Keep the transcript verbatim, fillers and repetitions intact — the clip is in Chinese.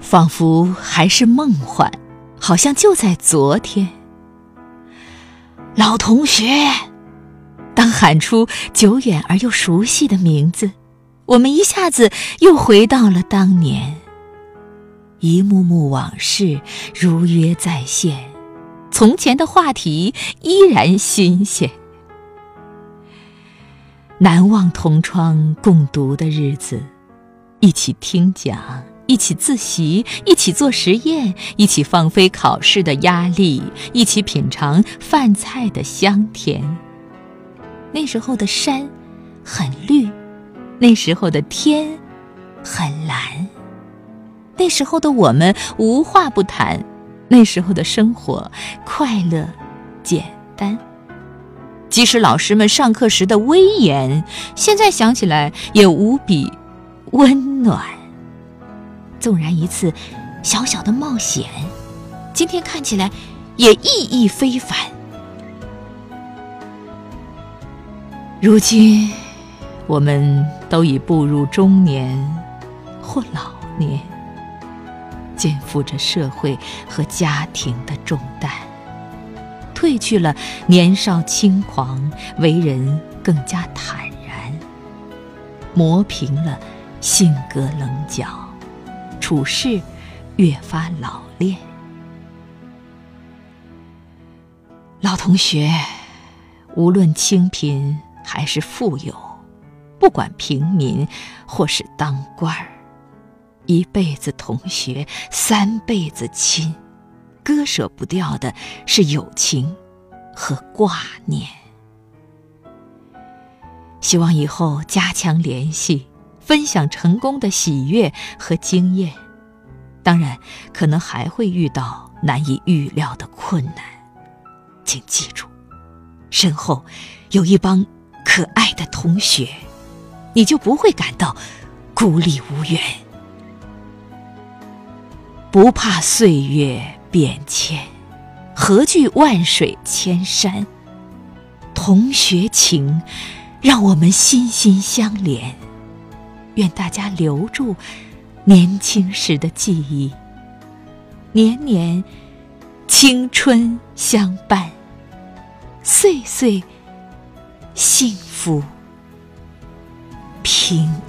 仿佛还是梦幻，好像就在昨天。老同学，当喊出久远而又熟悉的名字，我们一下子又回到了当年。一幕幕往事如约再现，从前的话题依然新鲜。难忘同窗共读的日子，一起听讲，一起自习，一起做实验，一起放飞考试的压力，一起品尝饭菜的香甜。那时候的山很绿，那时候的天很蓝，那时候的我们无话不谈，那时候的生活快乐简单。即使老师们上课时的威严，现在想起来也无比温暖。纵然一次小小的冒险，今天看起来也意义非凡。如今我们都已步入中年或老年，肩负着社会和家庭的重担，褪去了年少轻狂，为人更加坦然，磨平了性格棱角，处事越发老练。老同学，无论清贫还是富有，不管平民或是当官儿，一辈子同学，三辈子亲，割舍不掉的是友情和挂念。希望以后加强联系，分享成功的喜悦和经验。当然，可能还会遇到难以预料的困难。请记住，身后有一帮可爱的同学，你就不会感到孤立无援。不怕岁月变迁，何惧万水千山？同学情，让我们心心相连。愿大家留住年轻时的记忆，年年青春相伴，岁岁幸福平安。